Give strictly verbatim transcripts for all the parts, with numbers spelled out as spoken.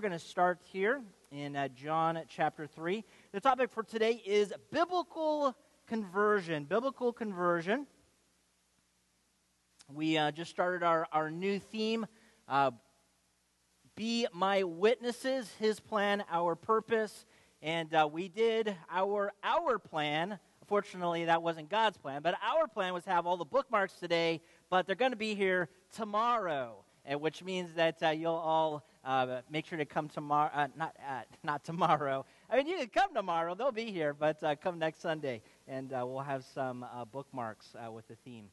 we're going to start here in uh, John chapter three. The topic for today is biblical conversion. Biblical conversion. We uh, just started our, our new theme, uh, Be My Witnesses, His Plan, Our Purpose. And uh, we did our our plan. Fortunately, that wasn't God's plan, but our plan was to have all the bookmarks today, but they're going to be here tomorrow, and which means that uh, you'll all uh, make sure to come tomorrow, uh, not uh, not tomorrow. I mean, you can come tomorrow, they'll be here, but uh, come next Sunday, and uh, we'll have some uh, bookmarks uh, with the theme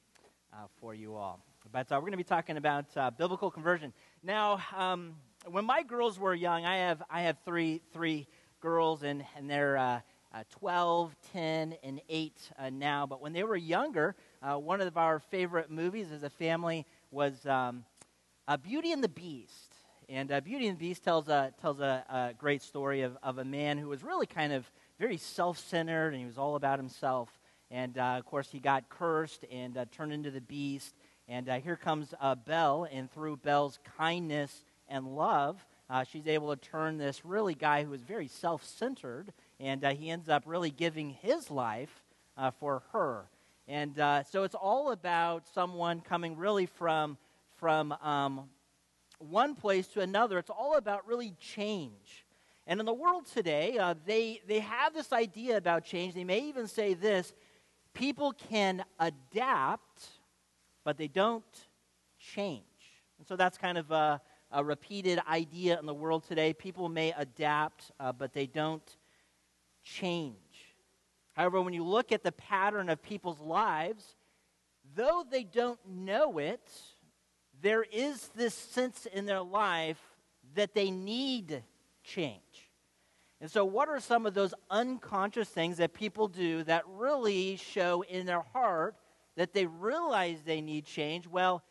uh, for you all. But uh, we're going to be talking about uh, biblical conversion. Now, um, when my girls were young, I have I have three three girls, and, and they're... Uh, Uh, twelve, ten, and eight uh, now. But when they were younger, uh, one of our favorite movies as a family was um, uh, Beauty and the Beast. And uh, Beauty and the Beast tells a, tells a, a great story of, of a man who was really kind of very self-centered, and he was all about himself. And, uh, of course, he got cursed and uh, turned into the beast. And uh, here comes uh, Belle, and through Belle's kindness and love, uh, she's able to turn this really guy who was very self-centered. And uh, he ends up really giving his life uh, for her. And uh, so it's all about someone coming really from from um, one place to another. It's all about really change. And in the world today, uh, they, they have this idea about change. They may even say this, people can adapt, but they don't change. And so that's kind of a, a repeated idea in the world today. People may adapt, uh, but they don't change. Change. However, when you look at the pattern of people's lives, though they don't know it, there is this sense in their life that they need change. And so what are some of those unconscious things that people do that really show in their heart that they realize they need change? Well,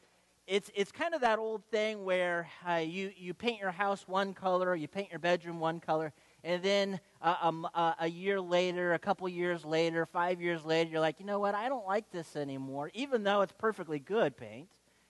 it's it's kind of that old thing where uh, you, you paint your house one color, you paint your bedroom one color, and then uh, um, uh, a year later, a couple years later, five years later, you're like, you know what, I don't like this anymore, even though it's perfectly good paint.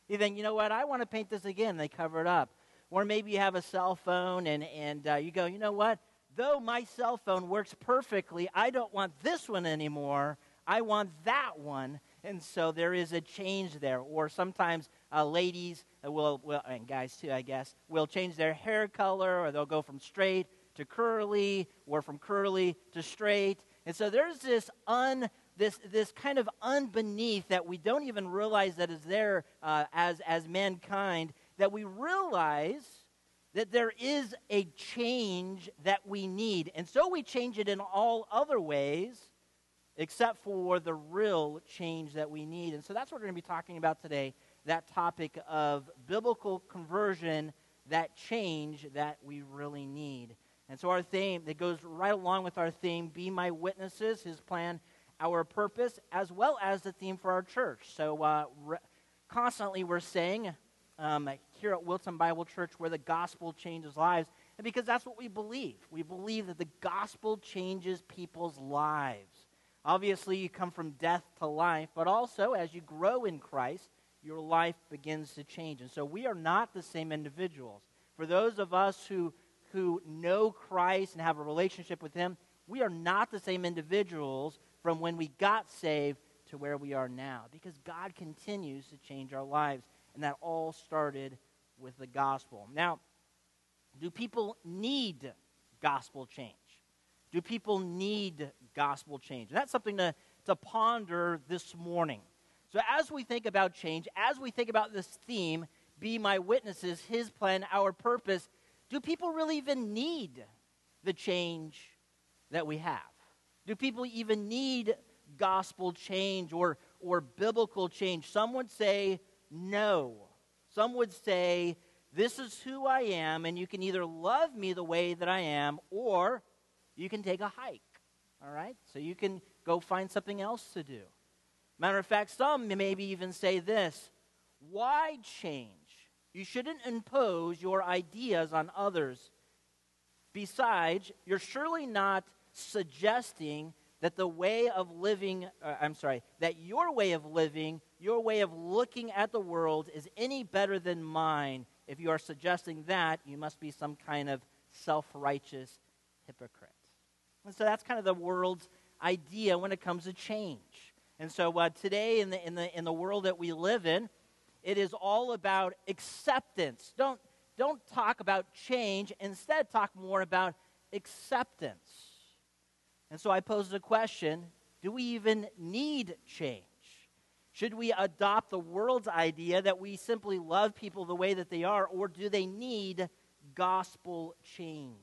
You think, you know what, I want to paint this again. They cover it up. Or maybe you have a cell phone and, and uh, you go, you know what, though my cell phone works perfectly, I don't want this one anymore. I want that one. And so there is a change there. Or sometimes uh, ladies, uh, will, will, and guys too, I guess, will change their hair color, or they'll go from straight to curly, or from curly to straight. And so there's this un, this this kind of unbeneath that we don't even realize that is there uh, as, as mankind, that we realize that there is a change that we need. And so we change it in all other ways, except for the real change that we need. And so that's what we're going to be talking about today, that topic of biblical conversion, that change that we really need. And so our theme, that goes right along with our theme, Be My Witnesses, His Plan, Our Purpose, as well as the theme for our church. So uh, re- constantly we're saying um, here at Wilton Bible Church, where the gospel changes lives, and because that's what we believe. We believe that the gospel changes people's lives. Obviously, you come from death to life, but also as you grow in Christ, your life begins to change. And so we are not the same individuals. For those of us who... who know Christ and have a relationship with Him, we are not the same individuals from when we got saved to where we are now, because God continues to change our lives, and that all started with the gospel. Now, do people need gospel change? Do people need gospel change? And that's something to, to ponder this morning. So as we think about change, as we think about this theme, Be My Witnesses, His Plan, Our Purpose, do people really even need the change that we have? Do people even need gospel change or, or biblical change? Some would say no. Some would say, this is who I am, and you can either love me the way that I am, or you can take a hike, all right? So you can go find something else to do. Matter of fact, some maybe even say this, why change? You shouldn't impose your ideas on others. Besides, you're surely not suggesting that the way of living, uh, I'm sorry, that your way of living, your way of looking at the world is any better than mine. If you are suggesting that, you must be some kind of self-righteous hypocrite. And so that's kind of the world's idea when it comes to change. And so uh, today in the in the in the world that we live in, it is all about acceptance. Don't don't talk about change. Instead, talk more about acceptance. And so I posed a question: do we even need change? Should we adopt the world's idea that we simply love people the way that they are, or do they need gospel change?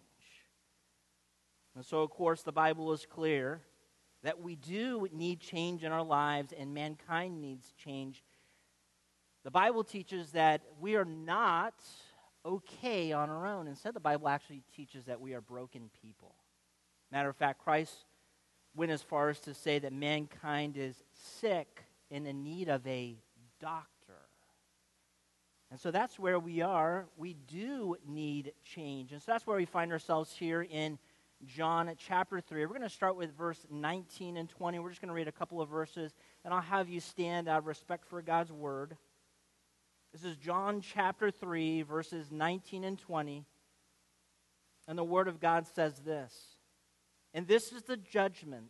And so, of course, the Bible is clear that we do need change in our lives, and mankind needs change. The Bible teaches that we are not okay on our own. Instead, the Bible actually teaches that we are broken people. Matter of fact, Christ went as far as to say that mankind is sick and in need of a doctor. And so that's where we are. We do need change. And so that's where we find ourselves here in John chapter three. We're going to start with verse nineteen and twenty. We're just going to read a couple of verses, and I'll have you stand out of respect for God's word. This is John chapter three, verses nineteen and twenty. And the word of God says this: "And this is the judgment.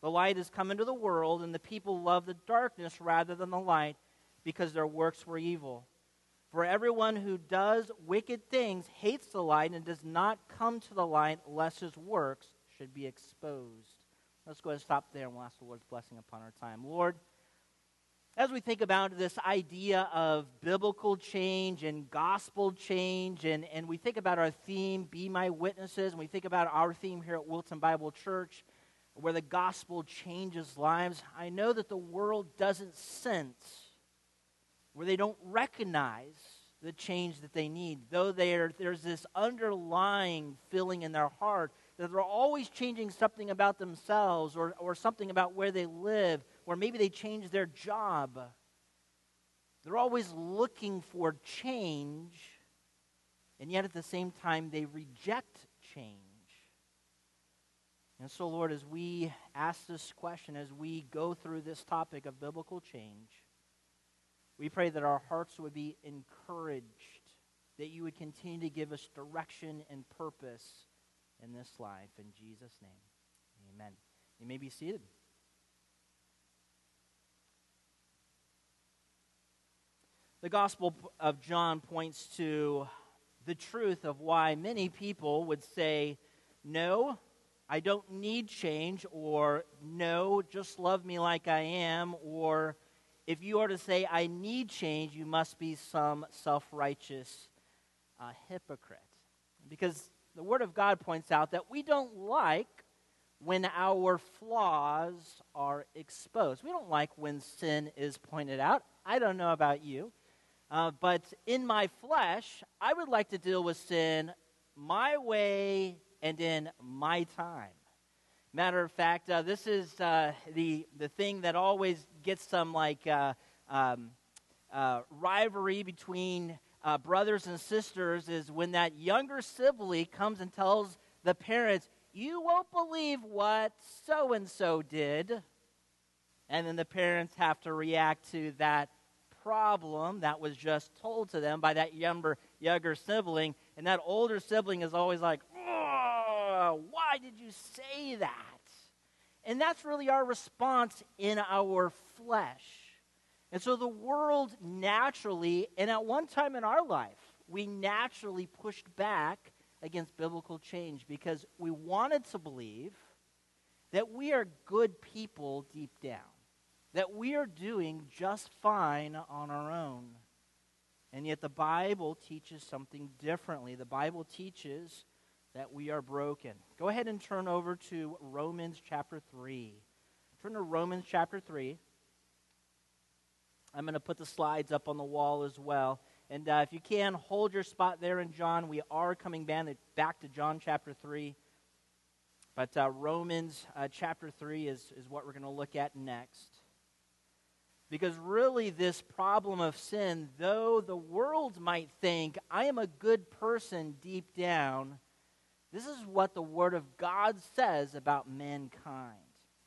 The light has come into the world, and the people love the darkness rather than the light, because their works were evil. For everyone who does wicked things hates the light and does not come to the light, lest his works should be exposed." Let's go ahead and stop there, and we'll ask the Lord's blessing upon our time. Lord, as we think about this idea of biblical change and gospel change, and, and we think about our theme, Be My Witnesses, and we think about our theme here at Wilton Bible Church, where the gospel changes lives, I know that the world doesn't sense, where they don't recognize the change that they need, though there there's this underlying feeling in their heart that they're always changing something about themselves, or, or something about where they live, or maybe they change their job. They're always looking for change, and yet at the same time they reject change. And so, Lord, as we ask this question, as we go through this topic of biblical change, we pray that our hearts would be encouraged, that you would continue to give us direction and purpose in this life. In Jesus' name, amen. You may be seated. The Gospel of John points to the truth of why many people would say, no, I don't need change, or no, just love me like I am, or if you are to say, I need change, you must be some self-righteous uh, hypocrite. Because the Word of God points out that we don't like when our flaws are exposed. We don't like when sin is pointed out. I don't know about you, uh, but in my flesh, I would like to deal with sin my way and in my time. Matter of fact, uh, this is uh, the the thing that always gets some like uh, um, uh, rivalry between uh, brothers and sisters, is when that younger sibling comes and tells the parents, "You won't believe what so and so did," and then the parents have to react to that problem that was just told to them by that younger younger sibling, and that older sibling is always like, "Why did you say that?" And that's really our response in our flesh. And so the world naturally, and at one time in our life, we naturally pushed back against biblical change because we wanted to believe that we are good people deep down, that we are doing just fine on our own. And yet the Bible teaches something differently. The Bible teaches that we are broken. Go ahead and turn over to Romans chapter three. Turn to Romans chapter three. I'm going to put the slides up on the wall as well. And uh, if you can, hold your spot there in John. We are coming back to John chapter three. But uh, Romans uh, chapter three is, is what we're going to look at next. Because really this problem of sin, though the world might think, I am a good person deep down, this is what the Word of God says about mankind.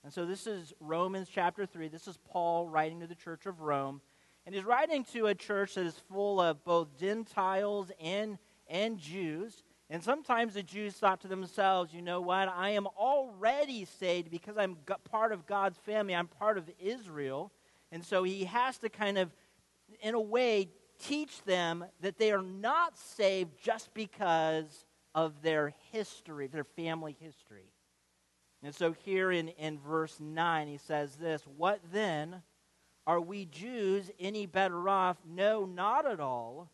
And so this is Romans chapter three. This is Paul writing to the church of Rome. And he's writing to a church that is full of both Gentiles and, and Jews. And sometimes the Jews thought to themselves, you know what, I am already saved because I'm part of God's family, I'm part of Israel. And so he has to kind of, in a way, teach them that they are not saved just because of their history, their family history. And so here in, in verse nine, he says this, "What then? Are we Jews any better off? No, not at all.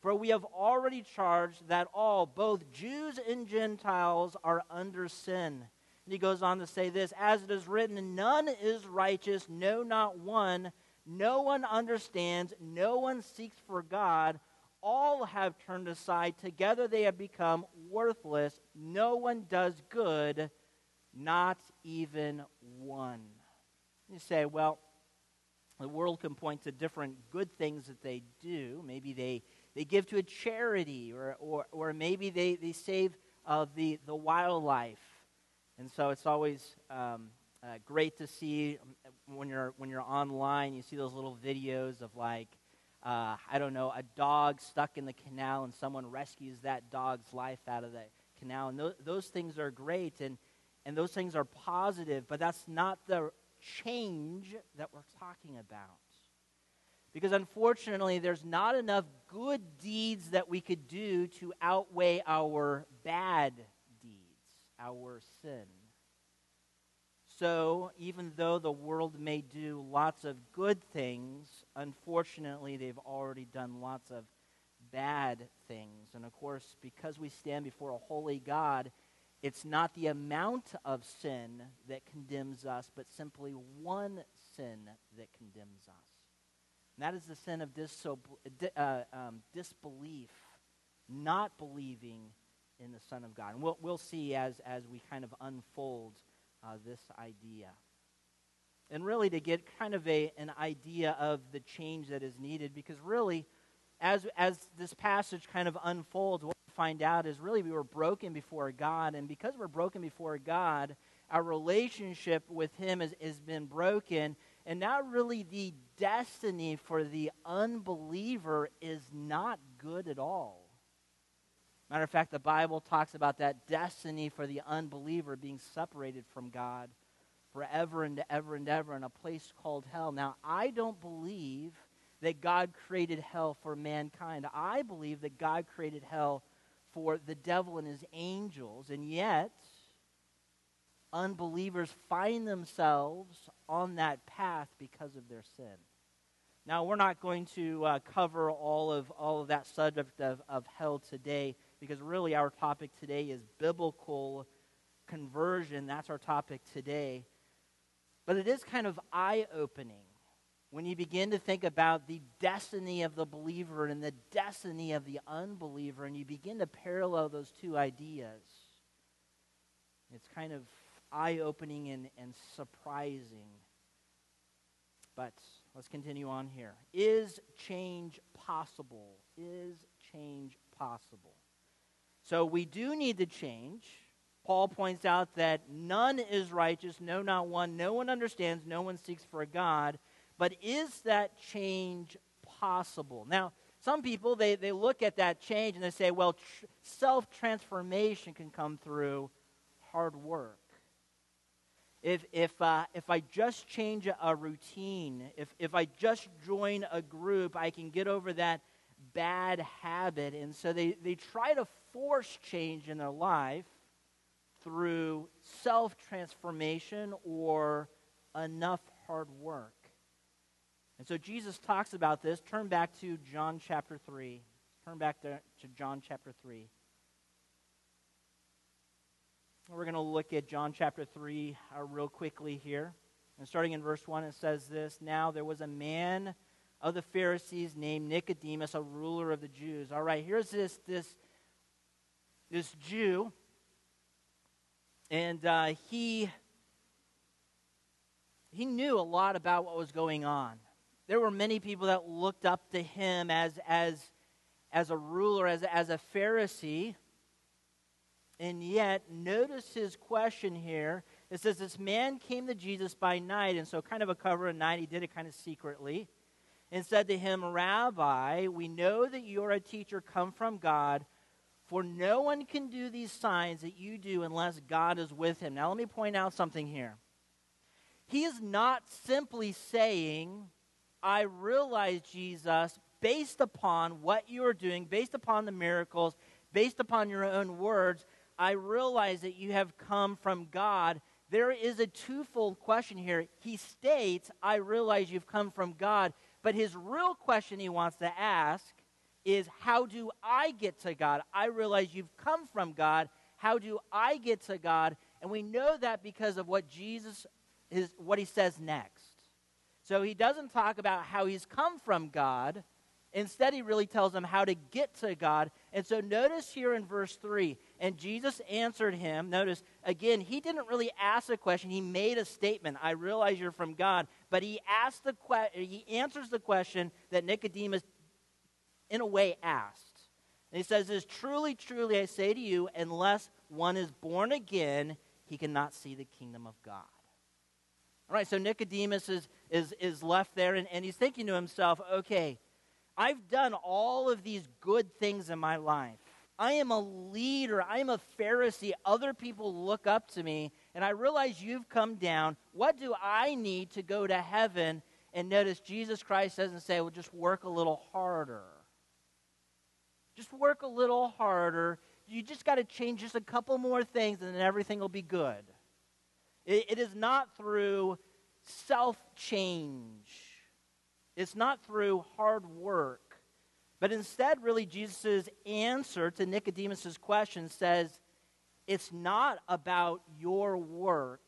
For we have already charged that all, both Jews and Gentiles, are under sin." And he goes on to say this, "As it is written, none is righteous, no, not one. No one understands, no one seeks for God. All have turned aside, together they have become worthless. No one does good, not even one." You say, well, the world can point to different good things that they do. Maybe they... They give to a charity, or or, or maybe they, they save uh, the, the wildlife. And so it's always um, uh, great to see when you're when you're online, you see those little videos of like, uh, I don't know, a dog stuck in the canal and someone rescues that dog's life out of the canal. And th- those things are great, and, and those things are positive, but that's not the change that we're talking about. Because unfortunately, there's not enough good deeds that we could do to outweigh our bad deeds, our sin. So, even though the world may do lots of good things, unfortunately, they've already done lots of bad things. And of course, because we stand before a holy God, it's not the amount of sin that condemns us, but simply one sin that condemns us. And that is the sin of diso- uh, um, disbelief, not believing in the Son of God. And we'll, we'll see as, as we kind of unfold uh, this idea. And really to get kind of a, an idea of the change that is needed, because really, as, as this passage kind of unfolds, what we find out is really we were broken before God, and because we're broken before God, our relationship with Him has, has been broken. And now really the destiny for the unbeliever is not good at all. Matter of fact, the Bible talks about that destiny for the unbeliever being separated from God forever and ever and ever in a place called hell. Now, I don't believe that God created hell for mankind. I believe that God created hell for the devil and his angels, and yet unbelievers find themselves on that path because of their sin. Now, we're not going to uh, cover all of all of that subject of, of hell today, because really our topic today is biblical conversion. That's our topic today. But it is kind of eye-opening when you begin to think about the destiny of the believer and the destiny of the unbeliever, and you begin to parallel those two ideas. It's kind of eye-opening and, and surprising. But let's continue on here. Is change possible? Is change possible? So we do need to change. Paul points out that none is righteous, no, not one. No one understands, no one seeks for God. But is that change possible? Now, some people, they, they look at that change and they say, well, tr- self-transformation can come through hard work. If if uh, if I just change a routine, if if I just join a group, I can get over that bad habit. And so they, they try to force change in their life through self-transformation or enough hard work. And so Jesus talks about this. Turn back to John chapter three. Turn back to, to John chapter three. We're going to look at John chapter three uh, real quickly here. And starting in verse one, it says this, "Now there was a man of the Pharisees named Nicodemus, a ruler of the Jews." All right, here's this this, this Jew, and uh, he, he knew a lot about what was going on. There were many people that looked up to him as, as, as a ruler, as, as a Pharisee. And yet, notice his question here. It says, "This man came to Jesus by night," and so kind of a cover of night. He did it kind of secretly, "and said to him, 'Rabbi, we know that you are a teacher come from God, For no one can do these signs that you do unless God is with him. Now let me point out something here. He is not simply saying, I realize, Jesus, based upon what you are doing, based upon the miracles, based upon your own words, I realize that you have come from God. There is a twofold question here. He states, I realize you've come from God. But his real question he wants to ask is, how do I get to God? I realize you've come from God. How do I get to God? And we know that because of what Jesus, his, what he says next. So he doesn't talk about how he's come from God. Instead, he really tells them how to get to God. And so notice here in verse three, and Jesus answered him. Notice, again, he didn't really ask a question. He made a statement. I realize you're from God. But he asked the que- he answers the question that Nicodemus in a way asked. And he says this, truly, truly, I say to you, unless one is born again, he cannot see the kingdom of God. All right, so Nicodemus is, is, is left there, and, and he's thinking to himself, okay, I've done all of these good things in my life. I am a leader. I am a Pharisee. Other people look up to me, and I realize you've come down. What do I need to go to heaven? And notice Jesus Christ doesn't say, well, just work a little harder. Just work a little harder. You just got to change just a couple more things, and then everything will be good. It, it is not through self-change. It's not through hard work. But instead, really, Jesus' answer to Nicodemus' question says, it's not about your work,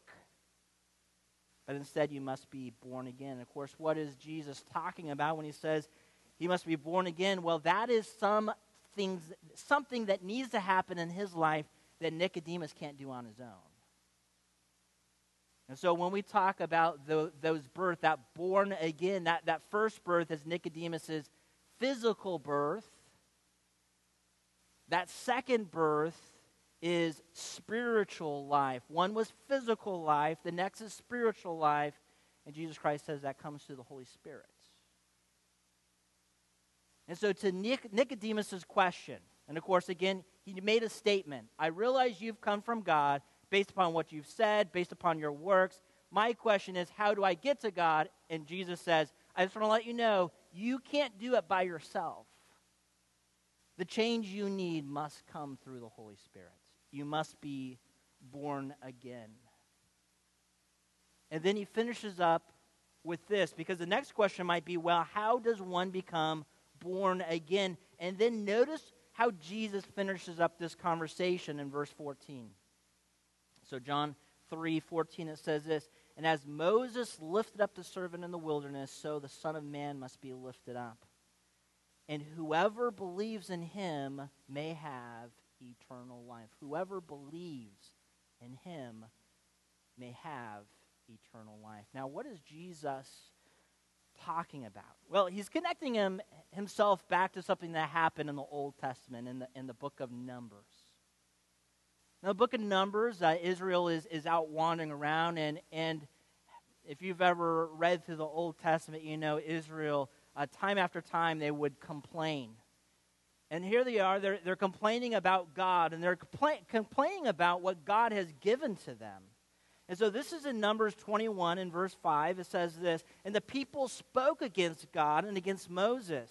but instead you must be born again. And of course, what is Jesus talking about when he says he must be born again? Well, that is some things, something that needs to happen in his life that Nicodemus can't do on his own. And so when we talk about the, those birth, that born again, that, that first birth is Nicodemus's physical birth. That second birth is spiritual life. One was physical life. The next is spiritual life. And Jesus Christ says that comes through the Holy Spirit. And so to Nic- Nicodemus's question, and of course, again, he made a statement. I realize you've come from God. Based upon what you've said, based upon your works, my question is, how do I get to God? And Jesus says, I just want to let you know, you can't do it by yourself. The change you need must come through the Holy Spirit. You must be born again. And then he finishes up with this, because the next question might be, well, how does one become born again? And then notice how Jesus finishes up this conversation in verse fourteen. So John three fourteen, it says this, and as Moses lifted up the servant in the wilderness, so the Son of Man must be lifted up. And whoever believes in him may have eternal life. Whoever believes in him may have eternal life. Now, what is Jesus talking about? Well, he's connecting him, himself back to something that happened in the Old Testament, in the, in the book of Numbers. Now, the book of Numbers, uh, Israel is, is out wandering around, and, and if you've ever read through the Old Testament, you know Israel, uh, time after time, they would complain. And here they are, they're, they're complaining about God, and they're compla- complaining about what God has given to them. And so this is in Numbers twenty-one in verse five, it says this, and the people spoke against God and against Moses.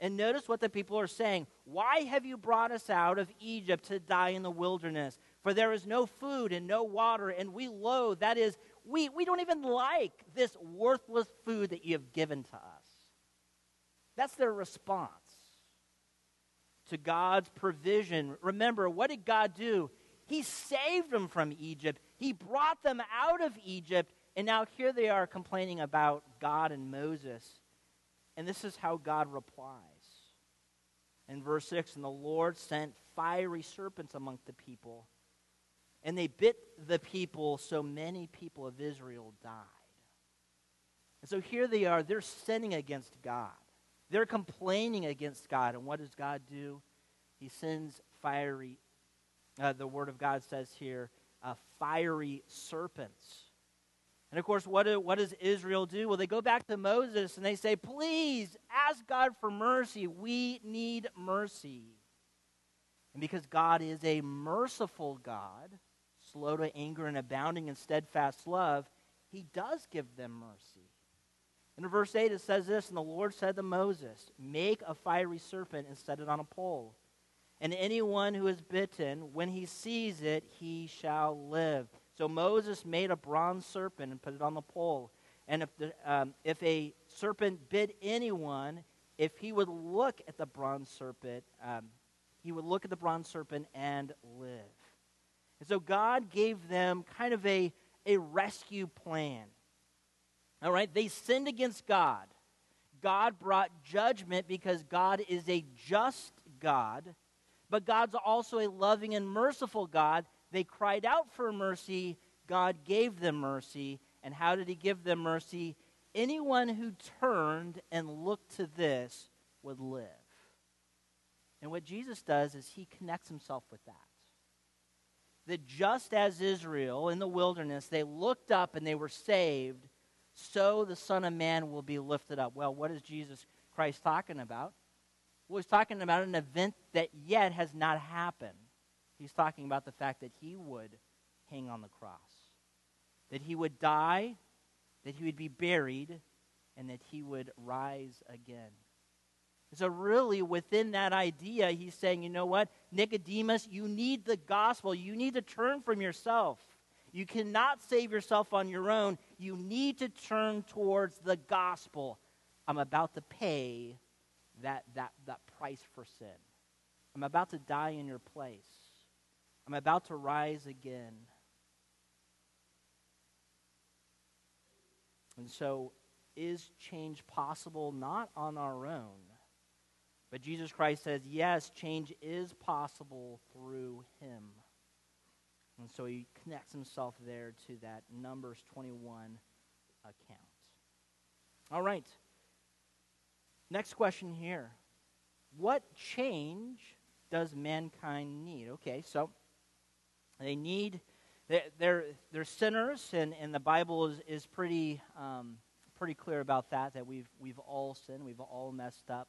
And notice what the people are saying. Why have you brought us out of Egypt to die in the wilderness? For there is no food and no water, and we loathe. That is, we, we don't even like this worthless food that you have given to us. That's their response to God's provision. Remember, what did God do? He saved them from Egypt. He brought them out of Egypt. And now here they are complaining about God and Moses. And this is how God replies. In verse six, and the Lord sent fiery serpents among the people, and they bit the people, so many people of Israel died. And so here they are, they're sinning against God. They're complaining against God. And what does God do? He sends fiery, uh, the word of God says here, uh, fiery serpents. And, of course, what, do, what does Israel do? Well, they go back to Moses and they say, please, ask God for mercy. We need mercy. And because God is a merciful God, slow to anger and abounding in steadfast love, he does give them mercy. And in verse eight it says this, and the Lord said to Moses, make a fiery serpent and set it on a pole. And anyone who is bitten, when he sees it, he shall live. So Moses made a bronze serpent and put it on the pole. And if, the, um, if a serpent bit anyone, if he would look at the bronze serpent, um, he would look at the bronze serpent and live. And so God gave them kind of a, a rescue plan. All right, they sinned against God. God brought judgment because God is a just God, but God's also a loving and merciful God. They cried out for mercy. God gave them mercy. And how did he give them mercy? Anyone who turned and looked to this would live. And what Jesus does is he connects himself with that. That just as Israel in the wilderness, they looked up and they were saved, so the Son of Man will be lifted up. Well, what is Jesus Christ talking about? Well, he's talking about an event that yet has not happened. He's talking about the fact that he would hang on the cross, that he would die, that he would be buried, and that he would rise again. So really, within that idea, he's saying, you know what? Nicodemus, you need the gospel. You need to turn from yourself. You cannot save yourself on your own. You need to turn towards the gospel. I'm about to pay that, that, that price for sin. I'm about to die in your place. I'm about to rise again. And so, is change possible not on our own? But Jesus Christ says, yes, change is possible through him. And so he connects himself there to that Numbers twenty-one account. All right. Next question here. What change does mankind need? Okay, so they need... They're, they're sinners, and, and the Bible is, is pretty um, pretty clear about that, that we've we've all sinned, we've all messed up,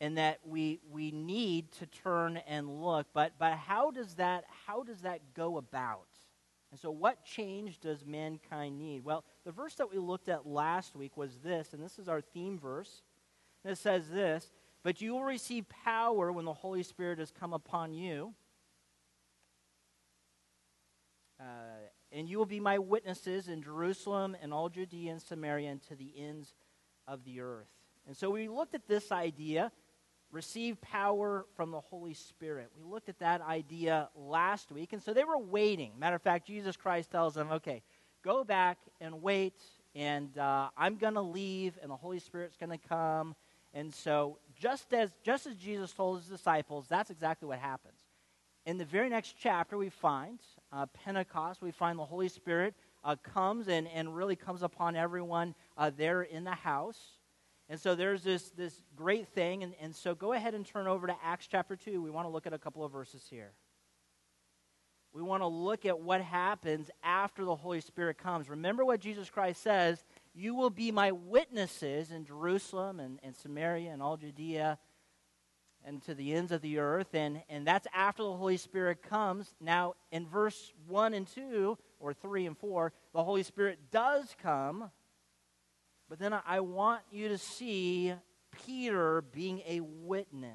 and that we we need to turn and look. But but how does that how does that go about? And so what change does mankind need? Well, the verse that we looked at last week was this, and this is our theme verse. And it says this, but you will receive power when the Holy Spirit has come upon you. Uh, and you will be my witnesses in Jerusalem and all Judea and Samaria and to the ends of the earth. And so we looked at this idea, receive power from the Holy Spirit. We looked at that idea last week, and so they were waiting. Matter of fact, Jesus Christ tells them, okay, go back and wait, and uh, I'm going to leave, and the Holy Spirit's going to come. And so just as, just as Jesus told his disciples, that's exactly what happens. In the very next chapter, we find uh, Pentecost. We find the Holy Spirit uh, comes and, and really comes upon everyone uh, there in the house. And so there's this, this great thing. And, and so go ahead and turn over to Acts chapter two. We want to look at a couple of verses here. We want to look at what happens after the Holy Spirit comes. Remember what Jesus Christ says, you will be my witnesses in Jerusalem and, and Samaria and all Judea and to the ends of the earth, and, and that's after the Holy Spirit comes. Now, in verse one and two, or three and four, the Holy Spirit does come, but then I want you to see Peter being a witness.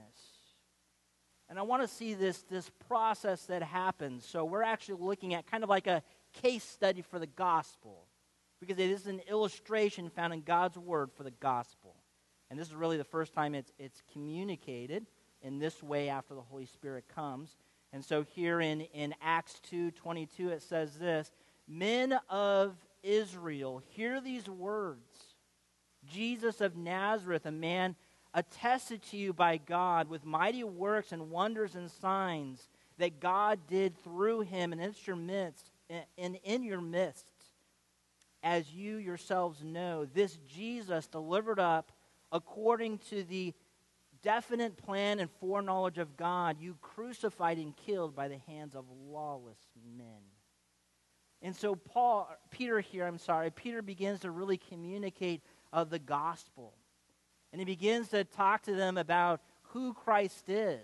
And I want to see this, this process that happens. So we're actually looking at kind of like a case study for the gospel, because it is an illustration found in God's word for the gospel. And this is really the first time it's, it's communicated in this way after the Holy Spirit comes. And so here in, in Acts two twenty-two, it says this, men of Israel, hear these words. Jesus of Nazareth, a man attested to you by God with mighty works and wonders and signs that God did through him and in your midst, and in your midst, as you yourselves know, this Jesus delivered up according to the definite plan and foreknowledge of God, you crucified and killed by the hands of lawless men. And so Paul, Peter here, I'm sorry, Peter begins to really communicate uh, the gospel. And he begins to talk to them about who Christ is.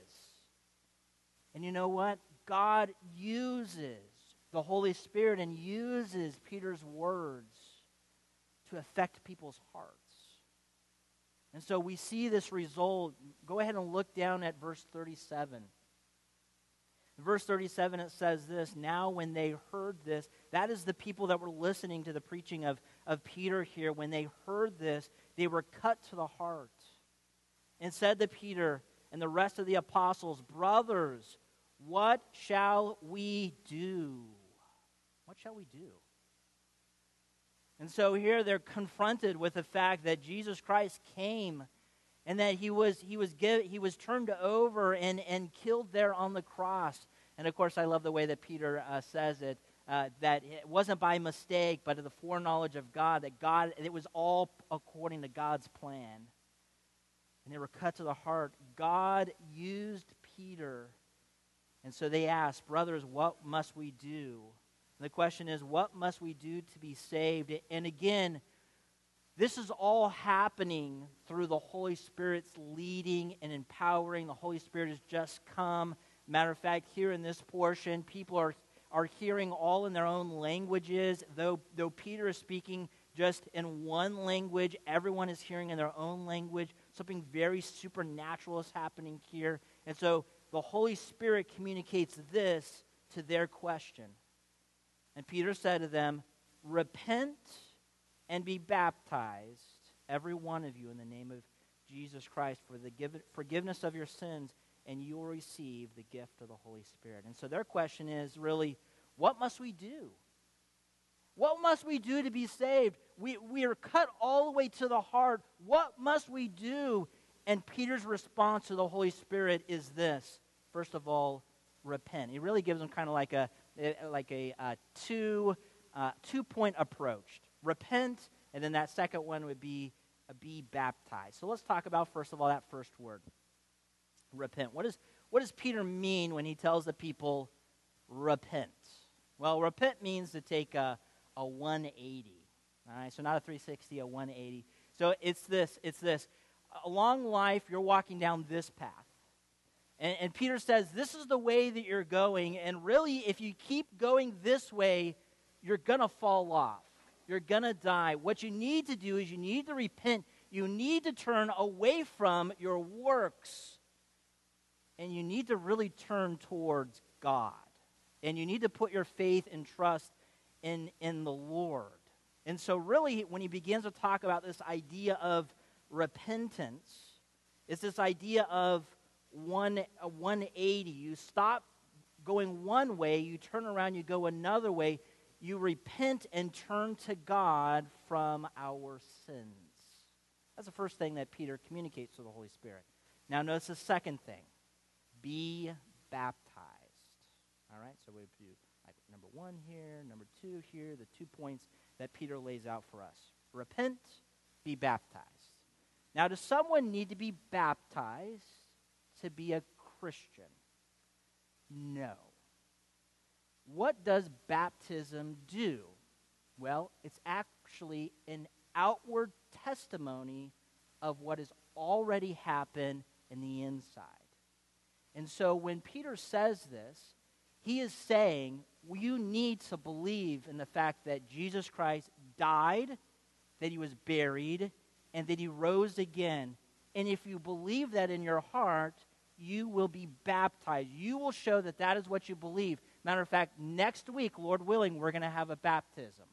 And you know what? God uses the Holy Spirit and uses Peter's words to affect people's hearts. And so we see this result. Go ahead and look down at verse thirty-seven. In verse thirty-seven, it says this: now when they heard this, that is the people that were listening to the preaching of, of Peter here. When they heard this, they were cut to the heart and said to Peter and the rest of the apostles, brothers, what shall we do? What shall we do? And so here they're confronted with the fact that Jesus Christ came and that he was he was give, he was turned over and, and killed there on the cross. And of course, I love the way that Peter uh, says it, uh, that it wasn't by mistake, but of the foreknowledge of God, that God, it was all according to God's plan. And they were cut to the heart. God used Peter. And so they asked, brothers, what must we do? And the question is, what must we do to be saved? And again, this is all happening through the Holy Spirit's leading and empowering. The Holy Spirit has just come. Matter of fact, here in this portion, people are, are hearing all in their own languages. Though, though Peter is speaking just in one language, everyone is hearing in their own language. Something very supernatural is happening here. And so the Holy Spirit communicates this to their question. And Peter said to them, repent and be baptized, every one of you, in the name of Jesus Christ for the give, forgiveness of your sins, and you will receive the gift of the Holy Spirit. And so their question is really, what must we do? What must we do to be saved? We, we are cut all the way to the heart. What must we do? And Peter's response to the Holy Spirit is this. First of all, repent. He really gives them kind of like a like a uh, two uh, two point approach. Repent, and then that second one would be uh, be baptized. So let's talk about first of all that first word, repent. What is what does Peter mean when he tells the people repent? Well, repent means to take a a one eighty. All right, so not a three sixty, a one eighty. So it's this. It's this. Along life, you're walking down this path. And, and Peter says, this is the way that you're going. And really, if you keep going this way, you're going to fall off. You're going to die. What you need to do is you need to repent. You need to turn away from your works. And you need to really turn towards God. And you need to put your faith and trust in, in the Lord. And so really, when he begins to talk about this idea of repentance, is this idea of one, one eighty. You stop going one way, you turn around, you go another way. You repent and turn to God from our sins. That's the first thing that Peter communicates to the Holy Spirit. Now notice the second thing. Be baptized. All right, so we do like number one here, number two here, the two points that Peter lays out for us. Repent, be baptized. Now, does someone need to be baptized to be a Christian? No. What does baptism do? Well, it's actually an outward testimony of what has already happened in the inside. And so when Peter says this, he is saying, well, you need to believe in the fact that Jesus Christ died, that he was buried, and that he rose again. And if you believe that in your heart, you will be baptized. You will show that that is what you believe. Matter of fact, next week, Lord willing, we're going to have a baptism.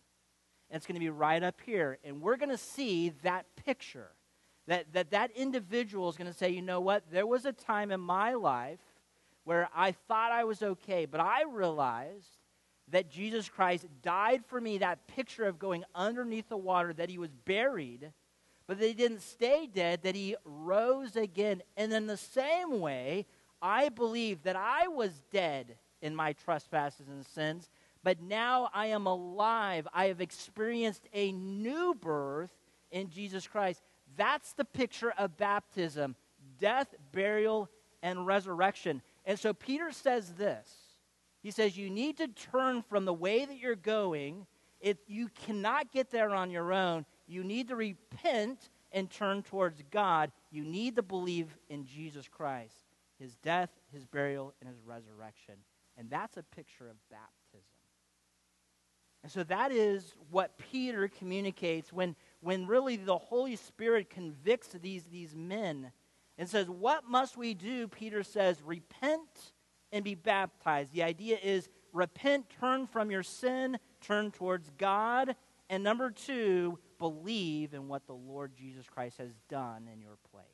And it's going to be right up here. And we're going to see that picture. That, that that individual is going to say, you know what? There was a time in my life where I thought I was okay, but I realized that Jesus Christ died for me. That picture of going underneath the water, that he was buried, but that he didn't stay dead, that he rose again. And in the same way, I believe that I was dead in my trespasses and sins, but now I am alive. I have experienced a new birth in Jesus Christ. That's the picture of baptism, death, burial, and resurrection. And so Peter says this. He says you need to turn from the way that you're going. It, you cannot get there on your own. You need to repent and turn towards God. You need to believe in Jesus Christ. his death, his burial, and his resurrection. And that's a picture of baptism. And so that is what Peter communicates when, when really the Holy Spirit convicts these, these men and says, what must we do? Peter says, repent and be baptized. The idea is repent, turn from your sin, turn towards God. And number two, believe in what the Lord Jesus Christ has done in your place.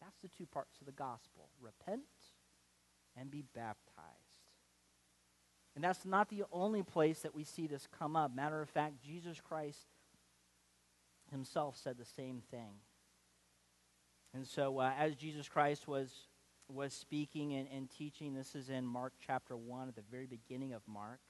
That's the two parts of the gospel. Repent and be baptized. And that's not the only place that we see this come up. Matter of fact, Jesus Christ himself said the same thing. And so uh, as Jesus Christ was, was speaking and, and teaching, this is in Mark chapter one at the very beginning of Mark.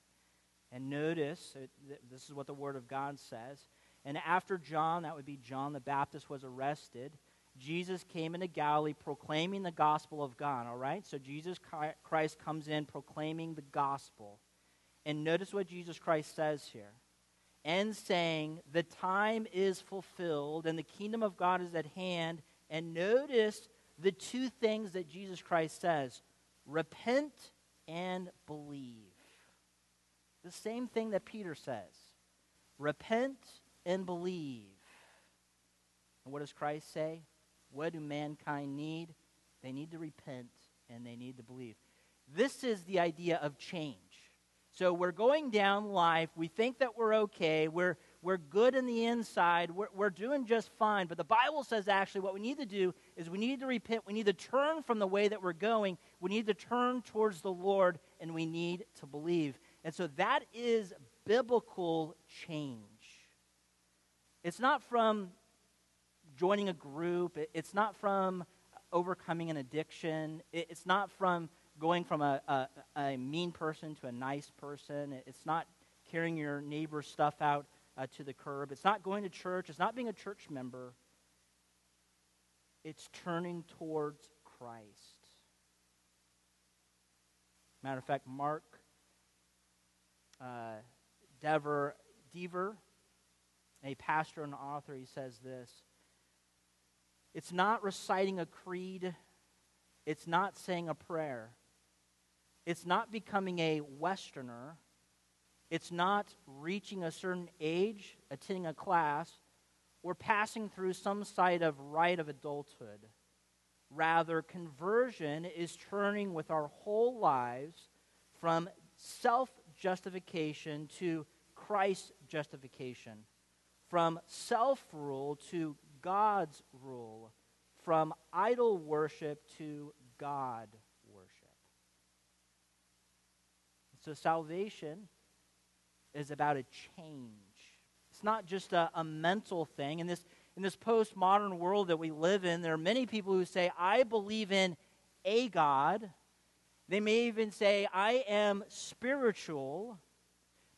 And notice, it, th- this is what the Word of God says. And after John, that would be John the Baptist, was arrested, Jesus came into Galilee proclaiming the gospel of God, all right? So Jesus Christ comes in proclaiming the gospel. And notice what Jesus Christ says here. And saying, the time is fulfilled and the kingdom of God is at hand. And notice the two things that Jesus Christ says. Repent and believe. The same thing that Peter says. Repent and believe. And what does Christ say? What do mankind need? They need to repent and they need to believe. This is the idea of change. So we're going down life. We think that we're okay. We're, we're good in the inside. We're, we're doing just fine. But the Bible says actually what we need to do is we need to repent. We need to turn from the way that we're going. We need to turn towards the Lord and we need to believe. And so that is biblical change. It's not from joining a group, it's not from overcoming an addiction, it's not from going from a, a, a mean person to a nice person, it's not carrying your neighbor's stuff out uh, to the curb, it's not going to church, it's not being a church member, it's turning towards Christ. Matter of fact, Mark uh, Dever, Dever, a pastor and author, he says this, it's not reciting a creed. It's not saying a prayer. It's not becoming a Westerner. It's not reaching a certain age, attending a class, or passing through some site of rite of adulthood. Rather, conversion is turning with our whole lives from self-justification to Christ's justification, from self-rule to God's rule, from idol worship to God worship. So salvation is about a change. It's not just a, a mental thing. In this, in this postmodern world that we live in, there are many people who say, I believe in a God. They may even say, I am spiritual.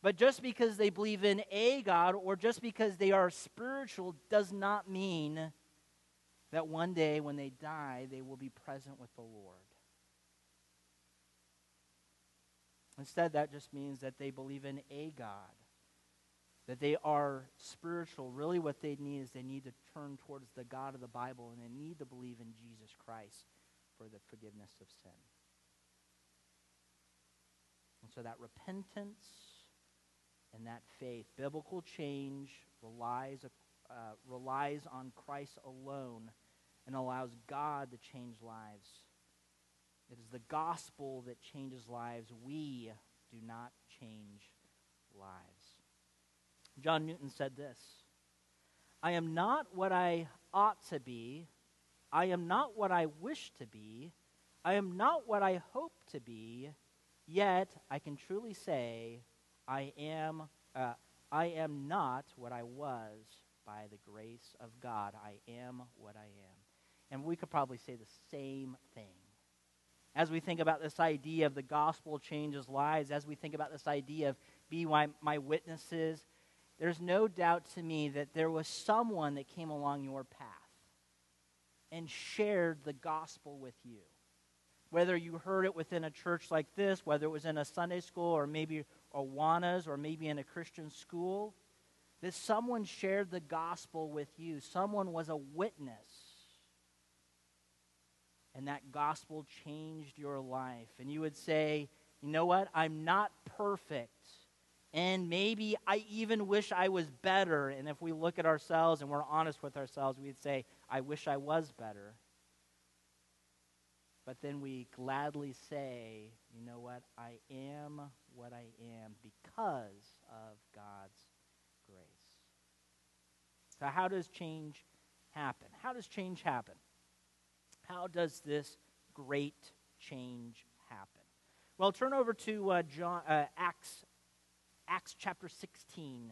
But just because they believe in a God or just because they are spiritual does not mean that one day when they die, they will be present with the Lord. Instead, that just means that they believe in a God, that they are spiritual. Really what they need is they need to turn towards the God of the Bible and they need to believe in Jesus Christ for the forgiveness of sin. And so that repentance and that faith, biblical change, relies uh, relies on Christ alone and allows God to change lives. It is the gospel that changes lives. We do not change lives. John Newton said this, I am not what I ought to be. I am not what I wish to be. I am not what I hope to be. Yet I can truly say, I am uh, I am not what I was by the grace of God. I am what I am. And we could probably say the same thing. As we think about this idea of the gospel changes lives, as we think about this idea of be my, my witnesses, there's no doubt to me that there was someone that came along your path and shared the gospel with you. Whether you heard it within a church like this, whether it was in a Sunday school or maybe Awanas or maybe in a Christian school, that someone shared the gospel with you. Someone was a witness. and that gospel changed your life. And you would say, you know what? I'm not perfect. And maybe I even wish I was better. And if we look at ourselves and we're honest with ourselves, we'd say, I wish I was better. But then we gladly say, you know what? I am what I am because of God's grace. So how does change happen? How does change happen? How does this great change happen? Well, turn over to uh, John, uh, Acts Acts chapter sixteen.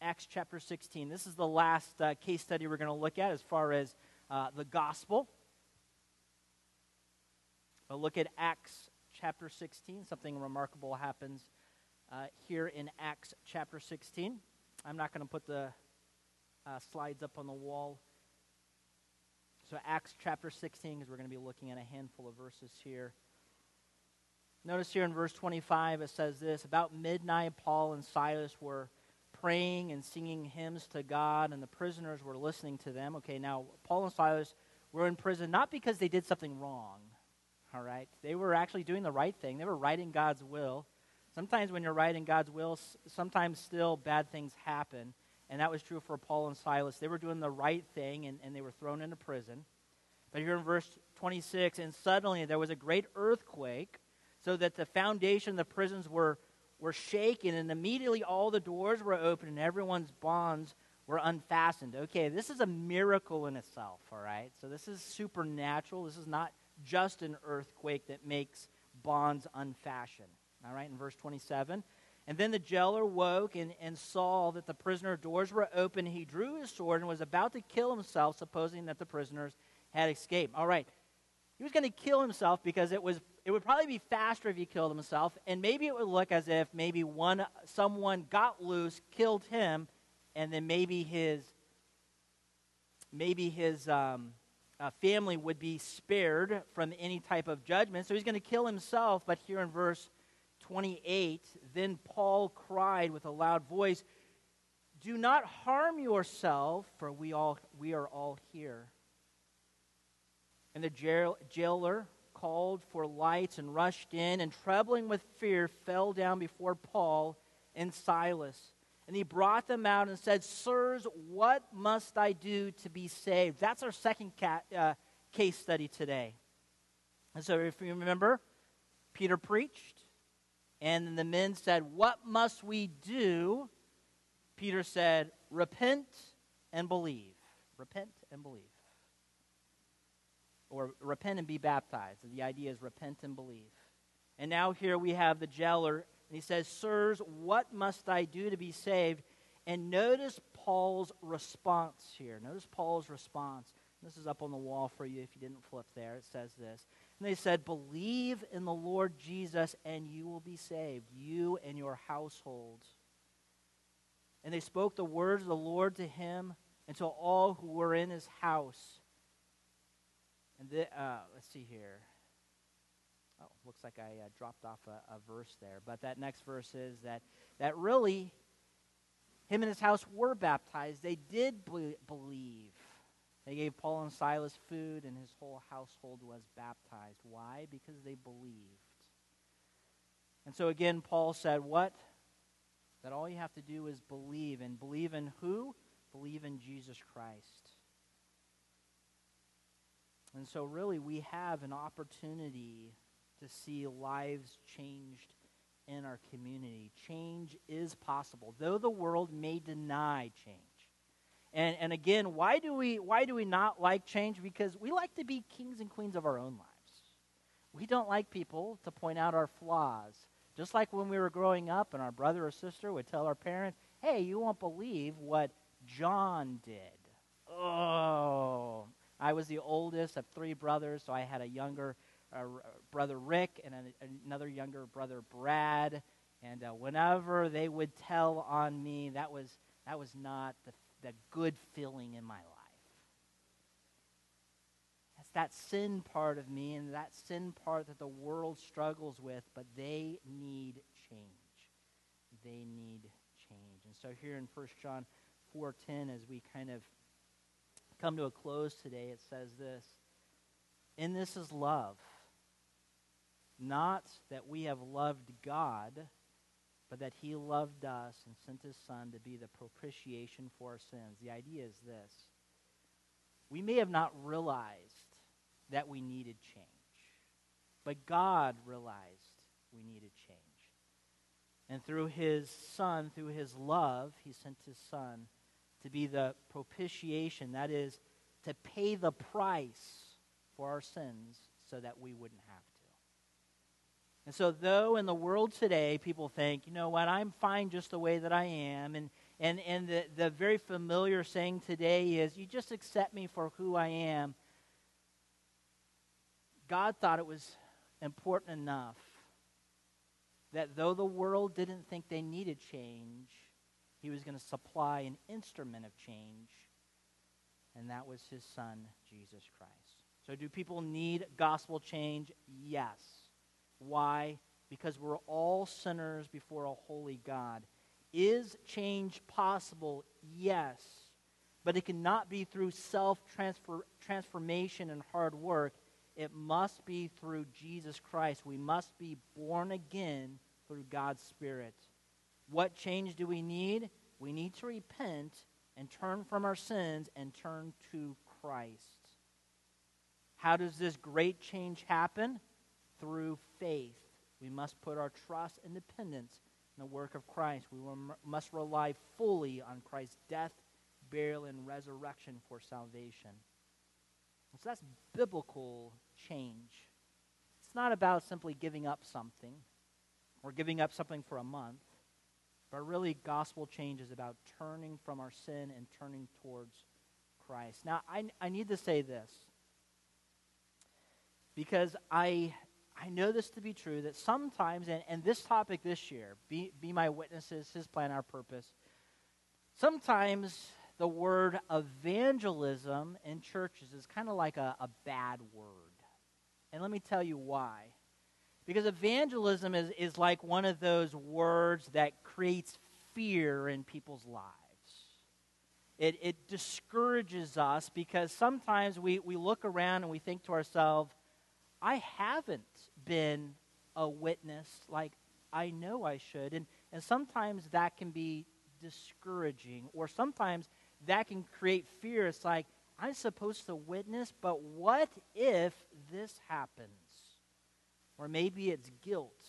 Acts chapter sixteen. This is the last uh, case study we're going to look at as far as uh, the gospel. But look at Acts chapter sixteen. Something remarkable happens uh, here in Acts chapter sixteen. I'm not going to put the uh, slides up on the wall. So Acts chapter sixteen, because we're going to be looking at a handful of verses here. Notice here in verse twenty-five, it says this: about midnight, Paul and Silas were praying and singing hymns to God, and the prisoners were listening to them. Okay, now, Paul and Silas were in prison not because they did something wrong, all right? They were actually doing the right thing. They were right in God's will. Sometimes when you're right in God's will, sometimes still bad things happen, and that was true for Paul and Silas. They were doing the right thing, and, and they were thrown into prison. But here in verse twenty-six, and suddenly there was a great earthquake, so that the foundation of the prisons were, were shaken, and immediately all the doors were opened, and everyone's bonds were unfastened. Okay, this is a miracle in itself, all right? So this is supernatural. This is not just an earthquake that makes bonds unfastened, all right? In verse twenty-seven, and then the jailer woke and, and saw that the prisoner doors were open. He drew his sword and was about to kill himself, supposing that the prisoners had escaped. All right, he was going to kill himself because it was It would probably be faster if he killed himself, and maybe it would look as if maybe one someone got loose, killed him, and then maybe his maybe his um, uh, family would be spared from any type of judgment. So he's going to kill himself. But here in verse twenty-eight, then Paul cried with a loud voice, "Do not harm yourself, for we all we are all here." And the jail, jailer. called for lights and rushed in, and trembling with fear fell down before Paul and Silas. And he brought them out and said, "Sirs, what must I do to be saved?" That's our second ca- uh, case study today. And so if you remember, Peter preached, and the men said, "What must we do?" Peter said, "Repent and believe." Repent and believe. Or repent and be baptized. The idea is repent and believe. And now here we have the jailer, and he says, "Sirs, what must I do to be saved?" And notice Paul's response here. Notice Paul's response. This is up on the wall for you if you didn't flip there. It says this. And they said, "Believe in the Lord Jesus, and you will be saved, you and your household." And they spoke the words of the Lord to him and to all who were in his house. And the, uh, let's see here. Oh, looks like I uh, dropped off a, a verse there. But that next verse is that that really him and his house were baptized. They did be- believe. They gave Paul and Silas food, and his whole household was baptized. Why? Because they believed. And so again, Paul said what? That all you have to do is believe. And believe in who? Believe in Jesus Christ. And so really we have an opportunity to see lives changed in our community. Change is possible, though the world may deny change. And and again, why do we why do we not like change? Because we like to be kings and queens of our own lives. We don't like people to point out our flaws. Just like when we were growing up and our brother or sister would tell our parents, "Hey, you won't believe what John did." Oh, I was the oldest of three brothers, so I had a younger uh, brother, Rick, and a, another younger brother, Brad. And uh, whenever they would tell on me, that was that was not the, the good feeling in my life. That's that sin part of me, and that sin part that the world struggles with, but they need change. They need change. And so here in First John four ten, as we kind of come to a close today, it says this. And this is love. Not that we have loved God, but that he loved us and sent his son to be the propitiation for our sins. The idea is this. We may have not realized that we needed change, but God realized we needed change. And through his son, through his love, he sent his son to be the propitiation, that is, to pay the price for our sins so that we wouldn't have to. And so though in the world today people think, you know what, I'm fine just the way that I am, and and, and the, the very familiar saying today is, you just accept me for who I am, God thought it was important enough that though the world didn't think they needed change, he was going to supply an instrument of change, and that was his son, Jesus Christ. So do people need gospel change? Yes. Why? Because we're all sinners before a holy God. Is change possible? Yes. But it cannot be through self-transfer, transformation and hard work. It must be through Jesus Christ. We must be born again through God's Spirit. What change do we need? We need to repent and turn from our sins and turn to Christ. How does this great change happen? Through faith. We must put our trust and dependence in the work of Christ. We will, must rely fully on Christ's death, burial, and resurrection for salvation. And so that's biblical change. It's not about simply giving up something or giving up something for a month, but really gospel change is about turning from our sin and turning towards Christ. Now, I, I need to say this because I... I know this to be true, that sometimes, and, and this topic this year, be, be my witnesses, his plan, our purpose, sometimes the word evangelism in churches is kind of like a, a bad word. And let me tell you why. Because evangelism is, is like one of those words that creates fear in people's lives. It, it discourages us because sometimes we, we look around and we think to ourselves, I haven't been a witness like I know I should. And, and sometimes that can be discouraging, or sometimes that can create fear. It's like, I'm supposed to witness, but what if this happens? Or maybe it's guilt.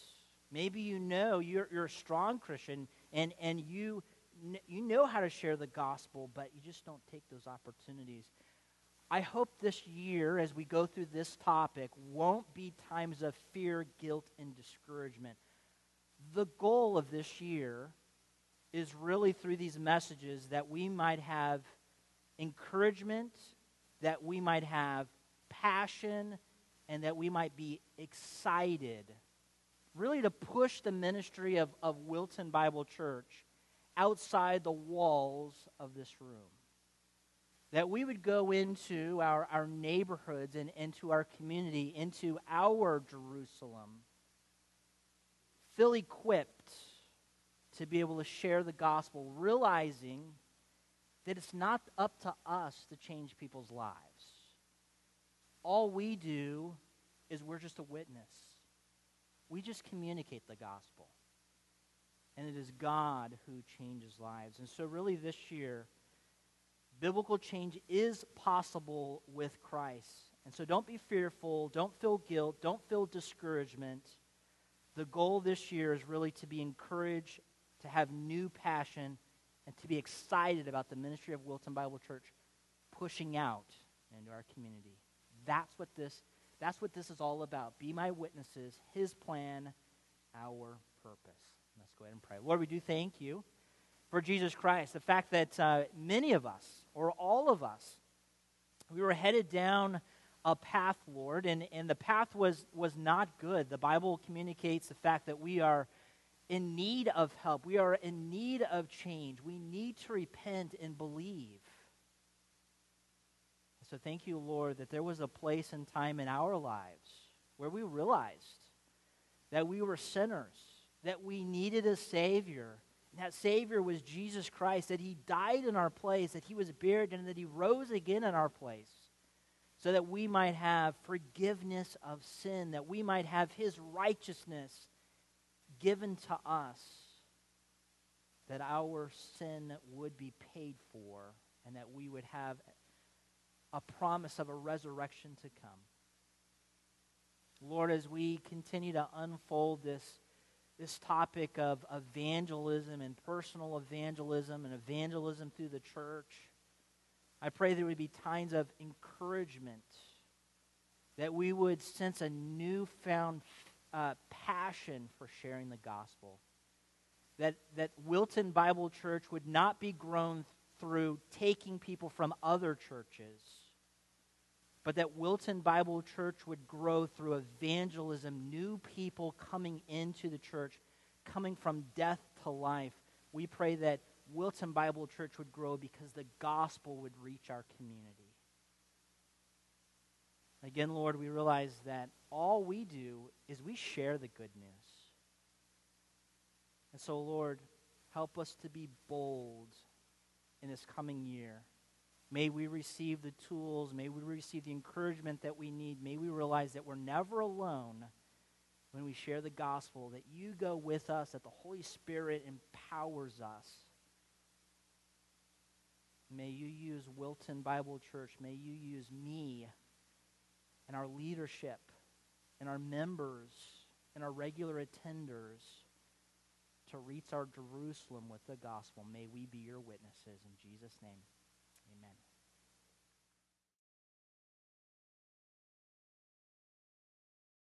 Maybe you know you're, you're a strong Christian and, and you, you know how to share the gospel, but you just don't take those opportunities. I hope this year, as we go through this topic, won't be times of fear, guilt, and discouragement. The goal of this year is really through these messages that we might have encouragement, that we might have passion, and that we might be excited, really to push the ministry of, of Wilton Bible Church outside the walls of this room. That we would go into our, our neighborhoods and into our community, into our Jerusalem, feel equipped to be able to share the gospel, realizing that it's not up to us to change people's lives. All we do is we're just a witness. We just communicate the gospel. And it is God who changes lives. And so really this year, biblical change is possible with Christ. And so don't be fearful, don't feel guilt, don't feel discouragement. The goal this year is really to be encouraged, to have new passion, and to be excited about the ministry of Wilton Bible Church pushing out into our community. That's what this, that's what this is all about. Be my witnesses, his plan, our purpose. Let's go ahead and pray. Lord, we do thank you for Jesus Christ, the fact that uh, many of us, or all of us, we were headed down a path, Lord, and, and the path was, was not good. The Bible communicates the fact that we are in need of help. We are in need of change. We need to repent and believe. So thank you, Lord, that there was a place and time in our lives where we realized that we were sinners, that we needed a Savior. That Savior was Jesus Christ, that he died in our place, that he was buried, and that he rose again in our place. so that we might have forgiveness of sin, that we might have his righteousness given to us, that our sin would be paid for, and that we would have a promise of a resurrection to come. Lord, as we continue to unfold this, this topic of evangelism and personal evangelism and evangelism through the church, I pray there would be times of encouragement, that we would sense a newfound uh, passion for sharing the gospel, that, that Wilton Bible Church would not be grown through taking people from other churches, but that Wilton Bible Church would grow through evangelism, new people coming into the church, coming from death to life. We pray that Wilton Bible Church would grow because the gospel would reach our community. Again, Lord, we realize that all we do is we share the good news. And so, Lord, help us to be bold in this coming year. May we receive the tools. May we receive the encouragement that we need. May we realize that we're never alone when we share the gospel, that you go with us, that the Holy Spirit empowers us. May you use Wilton Bible Church. May you use me and our leadership and our members and our regular attenders to reach our Jerusalem with the gospel. May we be your witnesses. In Jesus' name, amen.